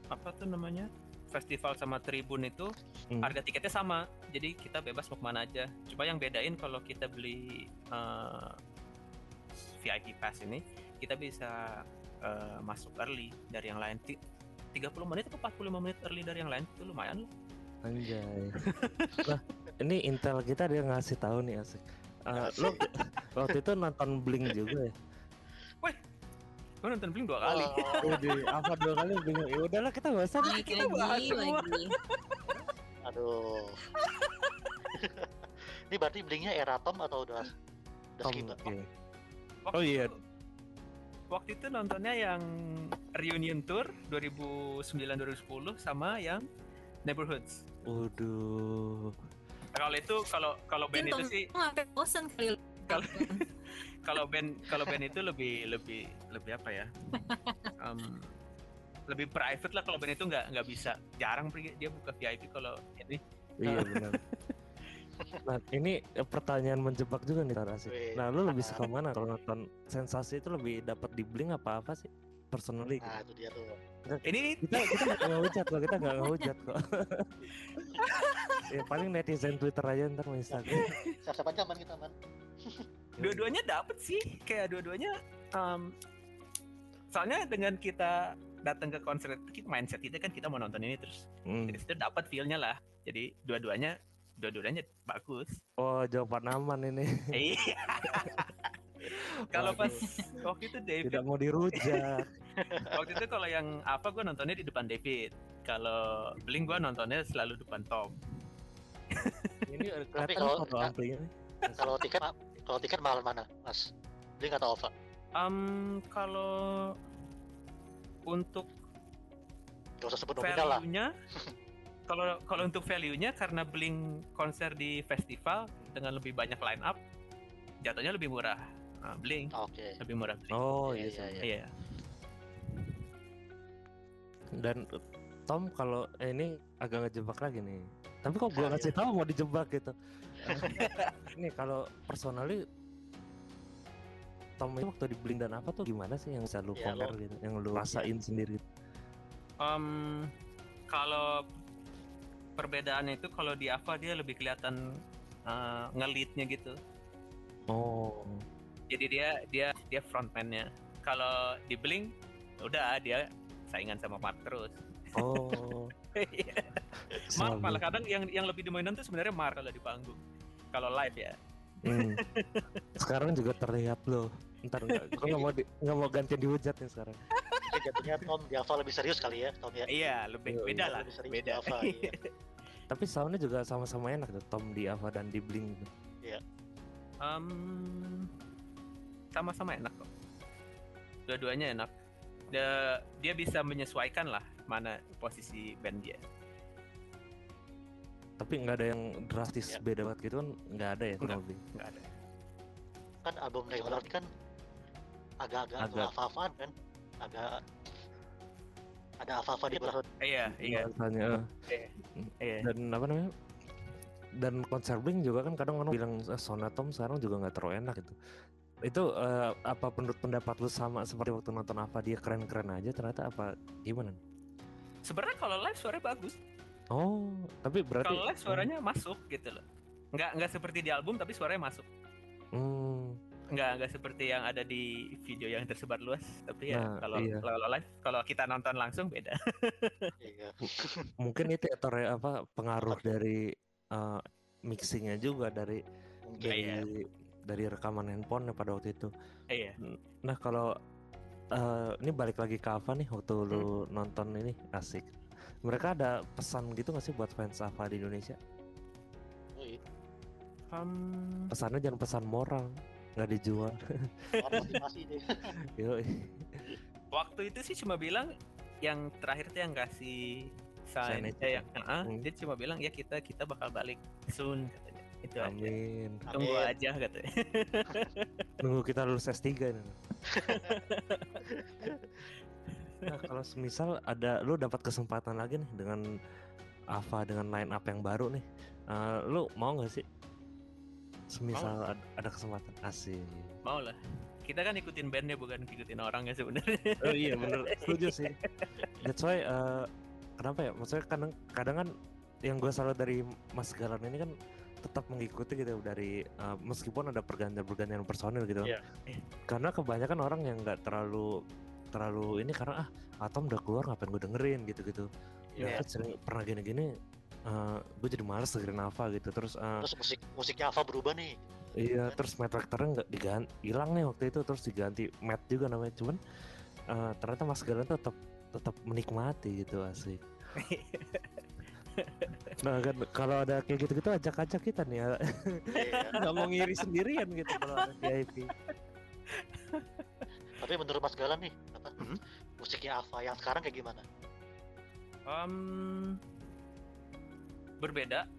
apa tuh namanya festival sama tribun itu hmm. harga tiketnya sama, jadi kita bebas mau kemana aja. Coba yang bedain kalau kita beli uh, V I P Pass ini, kita bisa uh, masuk early dari yang lain. T- tiga puluh menit atau empat puluh lima menit early dari yang lain, itu lumayan lah. Anjay. Nah, ini intel kita dia ngasih tahu nih asik. Uh, lo waktu itu nonton Blink juga ya? Wih, gue nonton Blink dua kali. Udah, apa dua kali Blink? Ya udahlah kita bahas lagi, kita bahas semua. Aduh. Ini berarti Blinknya era Tom atau udah udah skip? Waktu oh iya. Itu, waktu itu nontonnya yang reunion tour dua ribu sembilan dua ribu sepuluh sama yang Neighborhoods. Waduh. Kalau itu kalau kalau band itu sih sampai bosan kali. Kalau kalau band kalau band itu lebih lebih lebih apa ya? Um, lebih private lah kalau band itu nggak nggak bisa jarang pergi dia buka V I P kalau ini. Iya benar. Nah ini pertanyaan menjebak juga nih Tara sih. Nah lu lebih suka mana kalau nonton sensasi itu lebih dapat di Blink apa apa sih personally? Nah gitu. Itu dia tuh. Nah, ini kita kita nggak ngehujat loh, kita nggak ngehujat kok. Ya paling netizen Twitter aja ntar mau Instagram. Siapa zaman kita man? Dua-duanya dapet sih, kayak dua-duanya. Um, soalnya dengan kita datang ke konser kita mindset kita kan kita mau nonton ini terus, hmm. terus itu dapat feelnya lah. Jadi dua-duanya dua-duanya bagus. Oh, jawaban aman ini. Iya. Kalau pas waktu itu David tidak mau dirujak. Waktu itu kalau yang apa gue nontonnya di depan David. Kalau Blink gue nontonnya selalu depan Tom. Ini tapi kalau kalau tiket kalau tiket mahal mana, Mas? Blink atau Ova? Um, kalau untuk enggak usah sebut nominal lah. Kalau kalau untuk value-nya karena Blink konser di festival dengan lebih banyak line up jatuhnya lebih murah. Nah, Blink. Okay. Lebih murah Blink. Oh iya iya. iya. iya. Dan Tom kalau eh, ini agak ngejebak lagi nih. Tapi kok gua ngasih tahu mau dijebak gitu. Ini kalau personally Tom itu waktu di Blink dan apa tuh gimana sih yang bisa lu yeah, compare gitu, yang lu rasain yeah. sendiri? Um kalau perbedaannya itu kalau di Ava dia lebih kelihatan uh, nge-lead-nya gitu. Oh. Jadi dia dia dia frontman-nya. Kalau di Blink udah dia saingan sama Mark terus. Oh. Mark malah kadang yang yang lebih dominan tuh sebenarnya Mark kalau di panggung. Kalau live ya. Hmm. Sekarang juga terlihat loh. Ntar enggak, gue nggak mau nggak mau gantian dihujat nih sekarang. Jatuhnya Tom di Ava lebih serius kali ya, Tom ya? Iya, lebih beda lah, beda. Tapi soundnya juga sama-sama enak tuh, Tom di Ava dan di Blink. Iya. Um, sama-sama enak kok. Dua-duanya enak. Dia, dia bisa menyesuaikan lah mana posisi band dia. Tapi nggak ada yang drastis ya. Beda banget gitu kan, nggak ada ya kurang lebih. Nggak ada. Kan album regular kan agak-agak agak. Ava-avaan kan, agak ada Ava-ava di belakang. Iya, iya. Rasanya. Iya. Dan apa namanya? Dan konser Blink juga kan kadang-kadang bilang Sona Tom sekarang juga nggak terlalu enak gitu. Itu uh, apa menurut pendapat lu sama seperti waktu nonton Ava dia keren-keren aja ternyata apa gimana? Sebenarnya kalau live suaranya bagus. Oh, tapi berarti kalau live suaranya hmm. masuk gitu loh. Nggak nggak seperti di album tapi suaranya masuk. Hmm. Nggak nggak seperti yang ada di video yang tersebar luas. Tapi nah, ya kalau iya. kalau live kalau kita nonton langsung beda. M- mungkin itu atau apa pengaruh dari Uh, mixingnya juga dari dari, yeah, yeah. dari rekaman handphone pada waktu itu. Yeah. Nah kalau uh, ini balik lagi ke Ava nih waktu hmm. lu nonton ini asik. Mereka ada pesan gitu nggak sih buat fans Ava di Indonesia? Um... Pesannya jangan pesan moral, nggak dijual. Waktu itu sih cuma bilang yang terakhir tuh yang kasih. Sign ya, uh, hmm. dia cuma bilang ya kita kita bakal balik soon katanya. Itu Amin. aja. Tunggu Amin. aja katanya. Tunggu kita lulus S tiga nih. Nah, kalau semisal ada lu dapat kesempatan lagi nih dengan Ava dengan line up yang baru nih. Uh, lu mau enggak sih? Semisal ada, ada kesempatan asik. Mau lah. Kita kan ikutin bandnya bukan ikutin orang ya sebenarnya. Oh iya benar. Setuju sih. That's why uh, kenapa ya? Maksudnya kadang, kadang kan yang gue salah dari Mas Galan ini kan tetap mengikuti gitu dari uh, meskipun ada pergantian-pergantian personil gitu. Yeah. Karena kebanyakan orang yang nggak terlalu terlalu ini karena ah Atom udah keluar ngapain gue dengerin gitu-gitu. Yeah. Ya sering pernah gini-gini uh, gue jadi malas dengerin Ava gitu terus. Uh, terus musik musiknya Ava berubah nih. Iya kan? Terus Matt Wachter nggak diganti hilang nih waktu itu terus diganti Matt juga namanya cuman uh, ternyata Mas Galan tetap tetap menikmati gitu asik. Nah kan kalau ada kayak gitu-gitu ajak-ajak kita nih ya. Nggak mau ngiri sendirian gitu kalau ada V I P. Tapi menurut Mas Galan nih apa hmm? musiknya Ava yang sekarang kayak gimana? Um, berbeda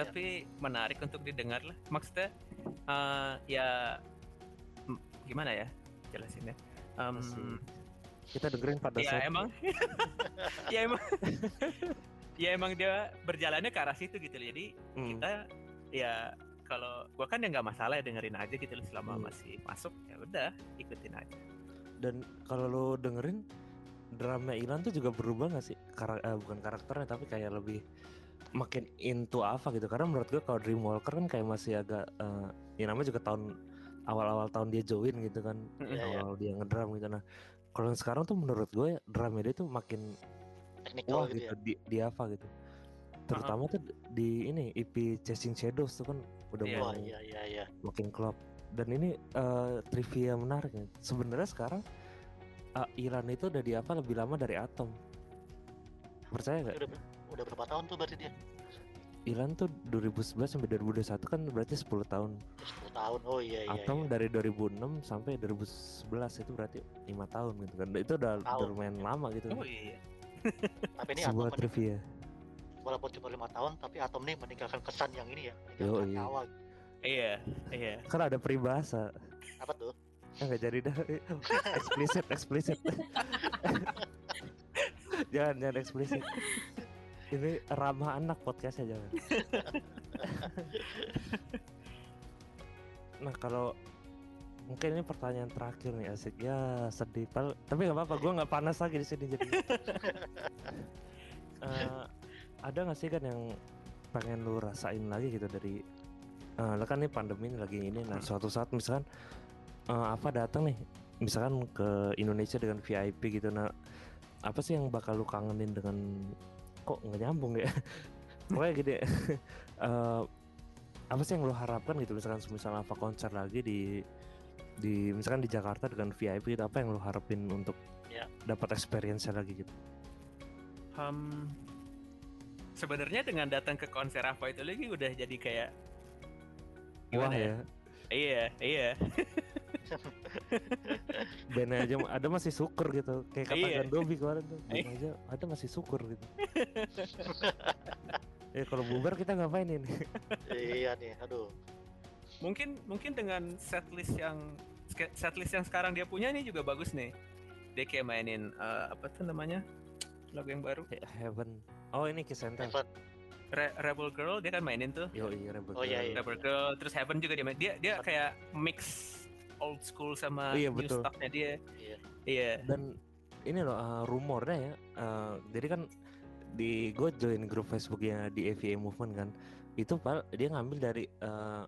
tapi ya. Menarik untuk didengar lah. Maksudnya uh, ya m- gimana ya jelasinnya? Um, Masih. Kita dengerin pada ya, saat emang. ya emang ya emang dia berjalannya ke arah situ gitu loh jadi hmm. kita ya kalau gua kan ya nggak masalah ya dengerin aja gitu loh selama hmm. masih masuk ya udah ikutin aja. Dan kalau lo dengerin drama Ilan tuh juga berubah nggak sih Kar- eh, bukan karakternya tapi kayak lebih makin into Ava gitu karena menurut gua kalau Dreamwalker kan kayak masih agak uh, ya namanya juga tahun awal-awal tahun dia join gitu kan yeah, awal yeah. dia ngedram gitu nah kalau sekarang tuh menurut gue drama dia tuh makin technical wah, gitu, gitu ya? di, di Ava gitu terutama uh-huh. tuh di ini E P Chasing Shadows tuh kan udah yeah, mulai yeah, yeah, yeah. makin klop dan ini uh, trivia menarik nih sebenarnya sekarang uh, Ilan itu udah di Ava lebih lama dari Atom percaya nggak? Udah, udah berapa tahun tuh berarti dia? Ilan tuh dua ribu sebelas sampai dua ribu dua puluh satu kan berarti sepuluh tahun. sepuluh tahun. Oh iya iya. Atom iya. Dari dua ribu enam sampai dua ribu sebelas itu berarti lima tahun gitu kan. Itu udah, udah lumayan lama gitu. Oh iya. Tapi ini Atom trivia. Walaupun cuma lima tahun tapi Atom nih meninggalkan kesan yang ini ya. Yo, iya. Awal. Iya, iya. Karena ada peribahasa. Apa tuh? Enggak jadi dah. Explicit, explicit. jangan jangan explicit. Ini ramah anak podcastnya jangan. Nah kalau mungkin ini pertanyaan terakhir nih asik ya sedih pal- tapi nggak apa-apa gue nggak panas lagi di sini jadi. uh, ada nggak sih kan yang pengen lu rasain lagi gitu dari, uh, kan ini pandemi lagi ini, nah suatu saat misalkan uh, apa datang nih, misalkan ke Indonesia dengan V I P gitu, nah apa sih yang bakal lu kangenin dengan kok nggak nyambung ya, pokoknya gini, uh, apa sih yang lo harapkan gitu misalkan misalnya apa konser lagi di di misalkan di Jakarta dengan V I P gitu, apa yang lo harapin untuk ya. dapat experience-nya lagi gitu? Um, sebenarnya dengan datang ke konser Ava itu lagi udah jadi kayak wah ya. Iya, iya. Ben aja ada masih syukur gitu. Kayak kata iya. Gandobi kemarin tuh. Ben aja ada masih syukur gitu. Eh kalau bubar kita ngapain ini? Iya nih, aduh. Mungkin mungkin dengan setlist yang setlist yang sekarang dia punya ini juga bagus nih. Dia kayak mainin uh, apa tuh namanya? Lagu yang baru kayak Heaven. Oh, ini Kisenta. Re- Rebel Girl dia kan mainin tuh. Yoyi, Rebel oh, Girl. Iya, iya. Rebel Girl, terus Heaven juga dia main. Dia dia kayak mix old school sama oh, iya, new stuff-nya dia. Iya. Iya. Dan ini loh uh, rumornya ya. Uh, jadi kan di gue join grup Facebooknya di A V A Movement kan. Itu pal dia ngambil dari uh,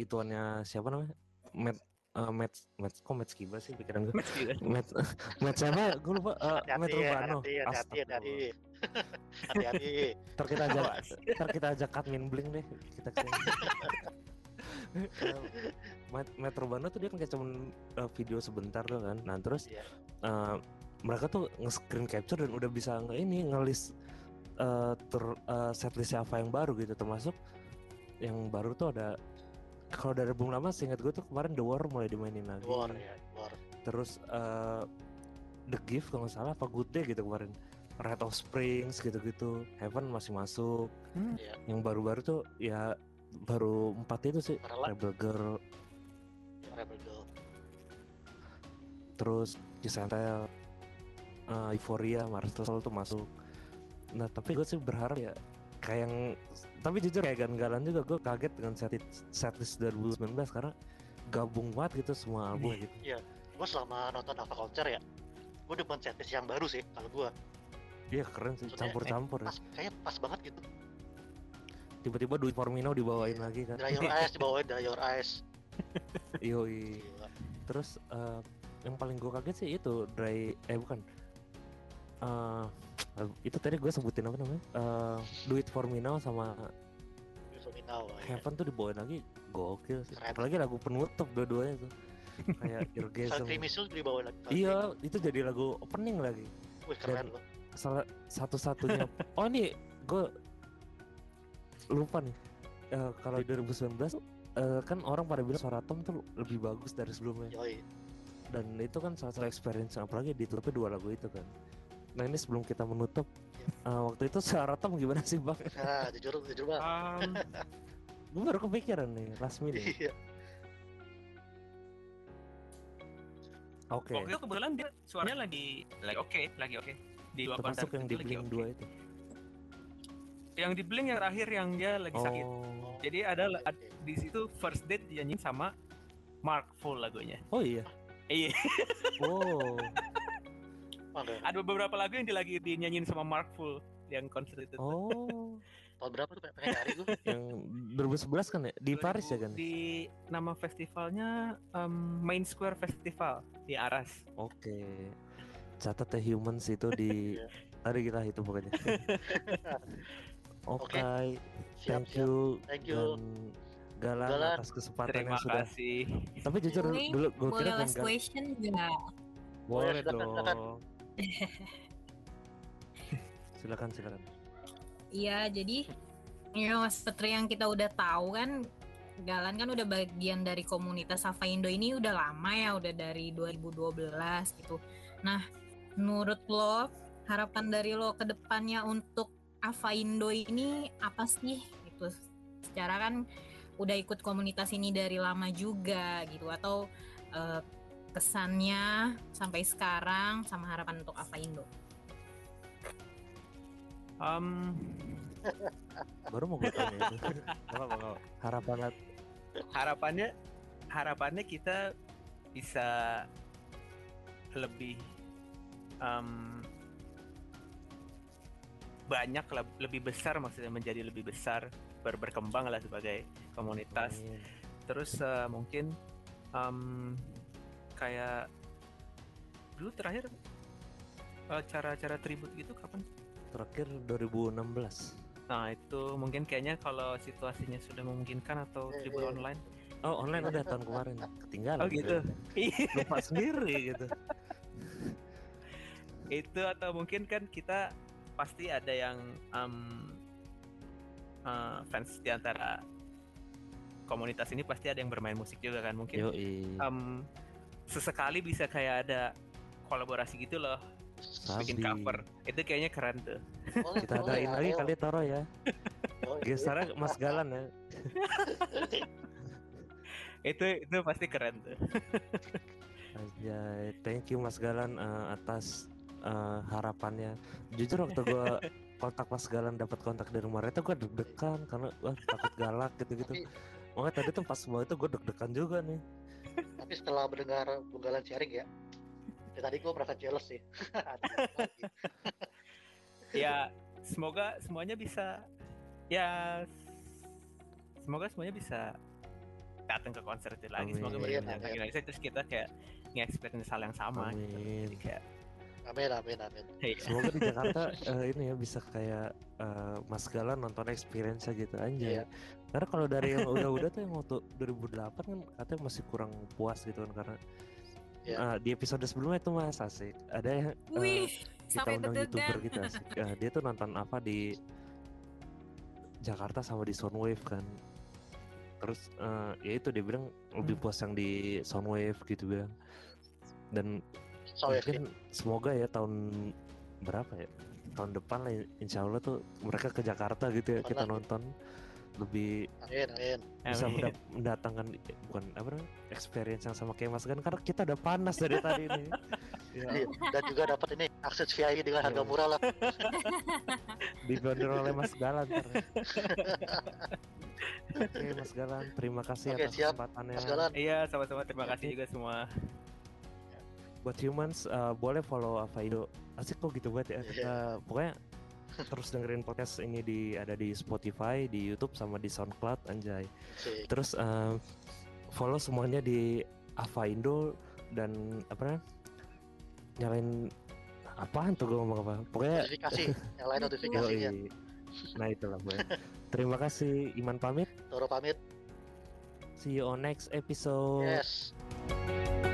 ituannya siapa namanya? Matt Uh, match match kok match kiba sih pikiran gue. Match match sama gue lupa uh, match Rubano. Hati-hati hati-hati. Hati-hati. Ntar kita ajak ntar kita ajak admin Blink deh. Kita kesini. Matt Matt Rubano tuh dia kan kayak cuman uh, video sebentar doang kan. Nah, terus yeah. uh, mereka tuh nge-screen capture dan udah bisa nge ini ngelis uh, ter uh, setlist apa yang baru gitu, termasuk yang baru tuh ada kalau dari album lama seingat gue tuh kemarin The War mulai dimainin lagi. The War ya, The War. Terus uh, The Gift kalau nggak salah apa Good Day gitu kemarin. Red of Springs gitu-gitu. Heaven masih masuk. Hmm. Yeah. Yang baru-baru tuh ya baru empat itu sih. Marella. Rebel Girl. Yeah, Rebel Girl. Terus Kisanta uh, Euphoria, Marcel tuh masuk. Nah, tapi gue sih berharap ya kayak yang tapi jujur kayak Galan juga gue kaget dengan setlist dua ribu sembilan belas karena gabung banget gitu semua album gitu. Iya, gue selama nonton Ava Culture ya, gue depan setlist yang baru sih kalau gue. Iya keren sih, maksudnya, campur-campur. Eh, pas, ya. Kayaknya pas banget gitu. Tiba-tiba Do It For Me Now dibawain yeah. lagi kan. Dry Your Eyes dibawain Dry Your Eyes. Yoi. Gila. Terus uh, yang paling gue kaget sih itu Dry, eh bukan. Uh, itu tadi gue sebutin apa namanya uh, Do It For Me Now sama Do It For Me Now Heaven ya. Tuh dibawain lagi gokil sih. Apalagi lagu penutup dua-duanya tuh kayak Irgasm Salkrimisul dibawain lagi. Iya itu jadi lagu opening lagi. Wih keren loh. Salah satu-satunya oh ini gue lupa nih uh, kalau di dua ribu sembilan belas uh, kan orang pada bilang suara Tom tuh lebih bagus dari sebelumnya. Yoi. Dan itu kan salah satu experience apalagi ditutupnya dua lagu itu kan. Nah ini sebelum kita menutup, ya. uh, waktu itu secara Tom gimana sih bang? Nah, jujur, jujur bang. Um, gue baru kepikiran nih, Rasmi nih. Iya. Oke. Okay. Waktu itu kebetulan dia suaranya lagi, lagi oke, okay, lagi oke. Okay. Di dua konser yang di Blink dua okay. itu. Yang di Blink yang terakhir yang dia lagi oh. sakit. Jadi ada okay. di situ first date nyanyi sama Mark full lagunya. Oh iya. Iya. Wow. Ada beberapa lagu yang lagi dinyanyiin sama Mark full yang konser itu. Oh. Tahun berapa tuh pengen hari gue? Yang dua ribu sebelas kan ya? Di dua ribu Paris ya kan? Di nama festivalnya um, Main Square Festival di Aras. Oke. Okay. Catat The Humans itu di hari kita itu pokoknya. Oke. Okay. Thank siap. you. Thank you. Galan, Galan atas kesempatannya sudah. Terima kasih. Tapi jujur Boleh, dulu gue kira kan last question enggak. Boleh, Boleh silakan, dong. Silakan. silakan silakan. Iya jadi, ya seperti yang kita udah tahu kan, Galan kan udah bagian dari komunitas Ava Indo ini udah lama ya, udah dari dua ribu dua belas gitu. Nah, menurut lo harapan dari lo ke depannya untuk Ava Indo ini apa sih gitu? Secara kan udah ikut komunitas ini dari lama juga gitu atau uh, kesannya sampai sekarang sama harapan untuk Ava Indo. Um, baru mau gue tanya. Apa harapannya? Harapannya, harapannya kita bisa lebih um, banyak, lebih besar maksudnya menjadi lebih besar, ber- berkembang lah sebagai komunitas. Oh, iya. Terus uh, mungkin. Um, kayak dulu terakhir uh, cara-cara tribute gitu kapan? Terakhir dua ribu enam belas. Nah itu mungkin kayaknya kalau situasinya sudah memungkinkan atau tribute online Oh online udah tahun kemarin, ketinggalan. Oh gitu. Gitu. Lupa sendiri gitu. Itu atau mungkin kan kita pasti ada yang um, uh, fans di antara komunitas ini pasti ada yang bermain musik juga kan mungkin. Um, sesekali bisa kayak ada kolaborasi gitu loh. Sabi. Bikin cover itu kayaknya keren tuh. Oh, kita adain lagi ayo. Kali Toro ya. Oh, gesternya Mas Galan ya. itu itu pasti keren tuh. Ajay, thank you Mas Galan uh, atas uh, harapannya. Jujur waktu gue kontak Mas Galan dapat kontak dari Maretta gue deg-degan karena wah takut galak gitu-gitu. Makanya tadi tuh pas semua itu gue deg-degan juga nih. Tapi setelah mendengar Bung Galan sharing ya. Ya, tadi gue merasa jealous sih. Ya, semoga semuanya bisa ya semoga semuanya bisa datang ke konser itu lagi. Amin. Semoga mereka datang ke Indonesia terus kita kayak nge-expect hal yang sama. Amin. Gitu. Jadi kayak amin, amin, amin. Semoga di Jakarta uh, ini ya bisa kayak uh, Mas Galan nonton experience gitu aja. Yeah. Karena kalau dari yang udah-udah tuh yang waktu dua ribu delapan kan katanya masih kurang puas gitu kan karena yeah. Uh, di episode sebelumnya itu Mas asik ada yang uh, kita undang youtuber gitu asik uh, dia tuh nonton apa di Jakarta sama di Soundwave kan terus uh, ya itu dia bilang lebih puas yang di Soundwave gitu bilang dan Soundwave, mungkin ya. Semoga ya tahun berapa ya tahun depan lah insya Allah tuh mereka ke Jakarta gitu ya Pernah. Kita nonton lebih amin, amin. Bisa amin. Mendatangkan bukan apa namanya experience yang sama kayak Mas Gan karena kita udah panas dari tadi ini ya. Dan juga dapat ini akses V I P dengan harga murah lah dibanderol oleh Mas Galan. Oke Mas Galan terima kasih okay, atas siap. Kesempatannya Mas Galan. Iya sama-sama terima kasih juga semua buat humans uh, boleh follow Ava Indo asik kok gitu buat ya yeah. uh, pokoknya terus dengerin podcast ini di ada di Spotify, di YouTube sama di SoundCloud anjay. Okay. Terus uh, follow semuanya di Ava Indo dan apa nyalain apaan tuh gue ngomong apa? Pokoknya notifikasi, nyalain notifikasinya. Nah, itulah gue. Terima kasih Iman pamit, Toro pamit. See you on next episode. Yes.